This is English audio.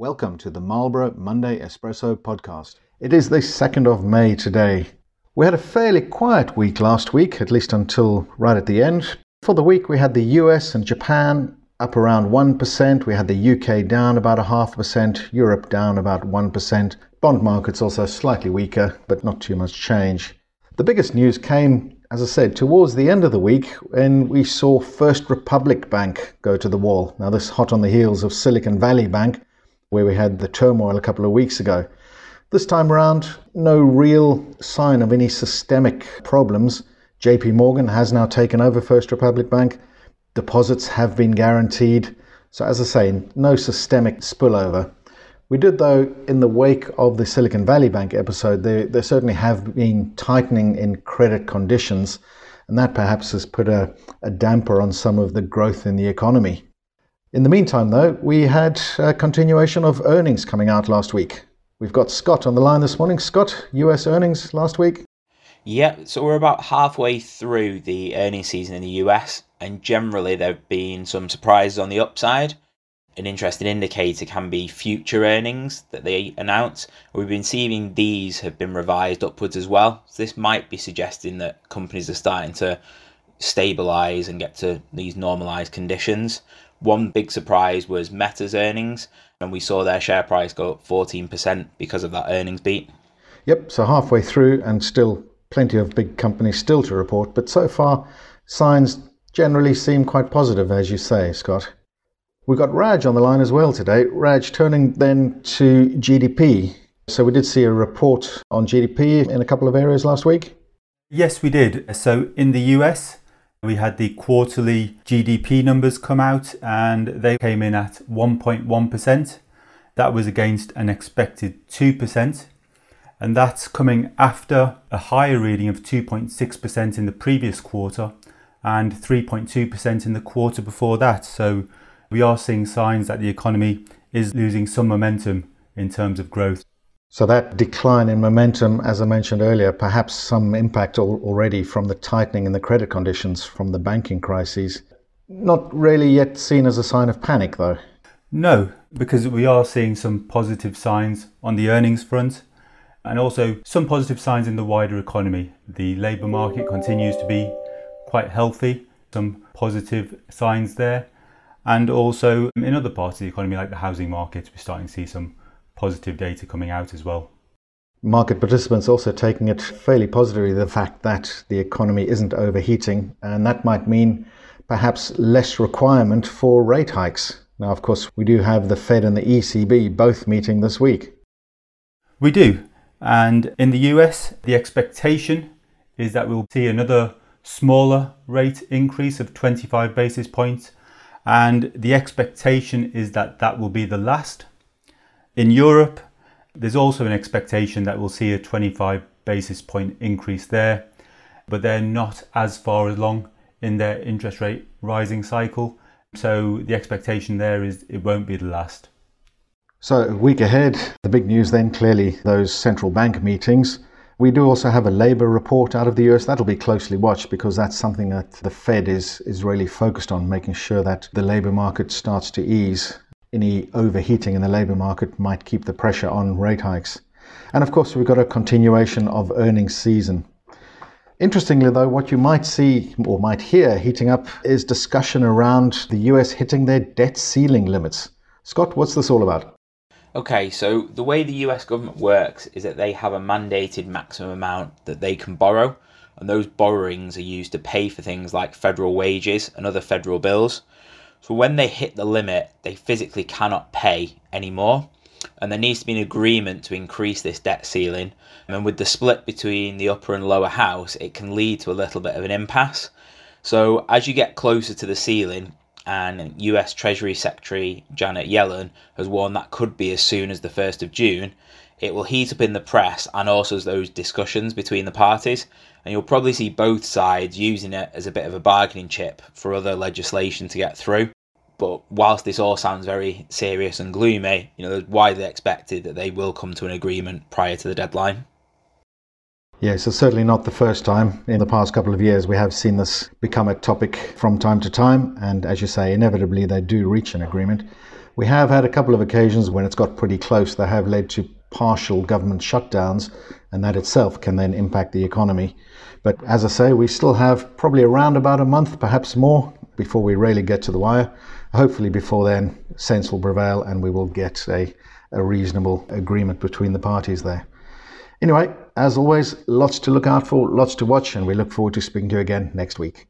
Welcome to the Marlborough Monday Espresso podcast. It is the 2nd of May today. We had a fairly quiet week last week, at least until right at the end. For the week, we had the US and Japan up around 1%. We had the UK down about 0.5%, Europe down about 1%. Bond markets also slightly weaker, but not too much change. The biggest news came, as I said, towards the end of the week, and we saw First Republic Bank go to the wall. Now, this hot on the heels of Silicon Valley Bank, where we had the turmoil a couple of weeks ago. This time around, no real sign of any systemic problems. JP Morgan has now taken over First Republic Bank. Deposits have been guaranteed. So, as I say, no systemic spillover. We did, though, in the wake of the Silicon Valley Bank episode, there certainly have been tightening in credit conditions, and that perhaps has put a damper on some of the growth in the economy. In the meantime, though, we had a continuation of earnings coming out last week. We've got Scott on the line this morning. Scott, US earnings last week? Yeah, so we're about halfway through the earnings season in the US, and generally there have been some surprises on the upside. An interesting indicator can be future earnings that they announce. We've been seeing these have been revised upwards as well. So this might be suggesting that companies are starting to stabilise and get to these normalised conditions. One big surprise was Meta's earnings, and we saw their share price go up 14% because of that earnings beat. Yep, so halfway through and still plenty of big companies still to report. But so far, signs generally seem quite positive, as you say, Scott. We've got Raj on the line as well today. Raj, turning then to GDP. So we did see a report on GDP in a couple of areas last week. Yes, we did. So in the US, we had the quarterly GDP numbers come out, and they came in at 1.1%. That was against an expected 2%. And that's coming after a higher reading of 2.6% in the previous quarter and 3.2% in the quarter before that. So we are seeing signs that the economy is losing some momentum in terms of growth. So that decline in momentum, as I mentioned earlier, perhaps some impact already from the tightening in the credit conditions from the banking crises. Not really yet seen as a sign of panic, though. No, because we are seeing some positive signs on the earnings front, and also some positive signs in the wider economy. The labour market continues to be quite healthy, some positive signs there. And also in other parts of the economy, like the housing market, we're starting to see some positive data coming out as well. Market participants also taking it fairly positively, the fact that the economy isn't overheating, and that might mean perhaps less requirement for rate hikes. Now, of course, we do have the Fed and the ECB both meeting this week. We do. And in the US, the expectation is that we'll see another smaller rate increase of 25 basis points. And the expectation is that that will be the last. In Europe, there's also an expectation that we'll see a 25 basis point increase there, but they're not as far along in their interest rate rising cycle. So the expectation there is it won't be the last. So a week ahead, the big news then, clearly those central bank meetings. We do also have a labour report out of the US. That'll be closely watched because that's something that the Fed is really focused on, making sure that the labour market starts to ease. Any overheating in the labour market might keep the pressure on rate hikes. And of course, we've got a continuation of earnings season. Interestingly, though, what you might see or might hear heating up is discussion around the US hitting their debt ceiling limits. Scott, what's this all about? Okay, so the way the US government works is that they have a mandated maximum amount that they can borrow, and those borrowings are used to pay for things like federal wages and other federal bills. So when they hit the limit, they physically cannot pay anymore, and there needs to be an agreement to increase this debt ceiling. And with the split between the upper and lower house, it can lead to a little bit of an impasse. So as you get closer to the ceiling, and US Treasury Secretary Janet Yellen has warned that could be as soon as the 1st of June, it will heat up in the press and also those discussions between the parties, and you'll probably see both sides using it as a bit of a bargaining chip for other legislation to get through. But whilst this all sounds very serious and gloomy, it's widely expected that they will come to an agreement prior to the deadline. Yeah, so certainly not the first time. In the past couple of years, we have seen this become a topic from time to time. And as you say, inevitably, they do reach an agreement. We have had a couple of occasions when it's got pretty close that have led to partial government shutdowns, and that itself can then impact the economy. But as I say, we still have probably around about a month, perhaps more, before we really get to the wire. Hopefully before then, sense will prevail and we will get a reasonable agreement between the parties there. Anyway, as always, lots to look out for, lots to watch, and we look forward to speaking to you again next week.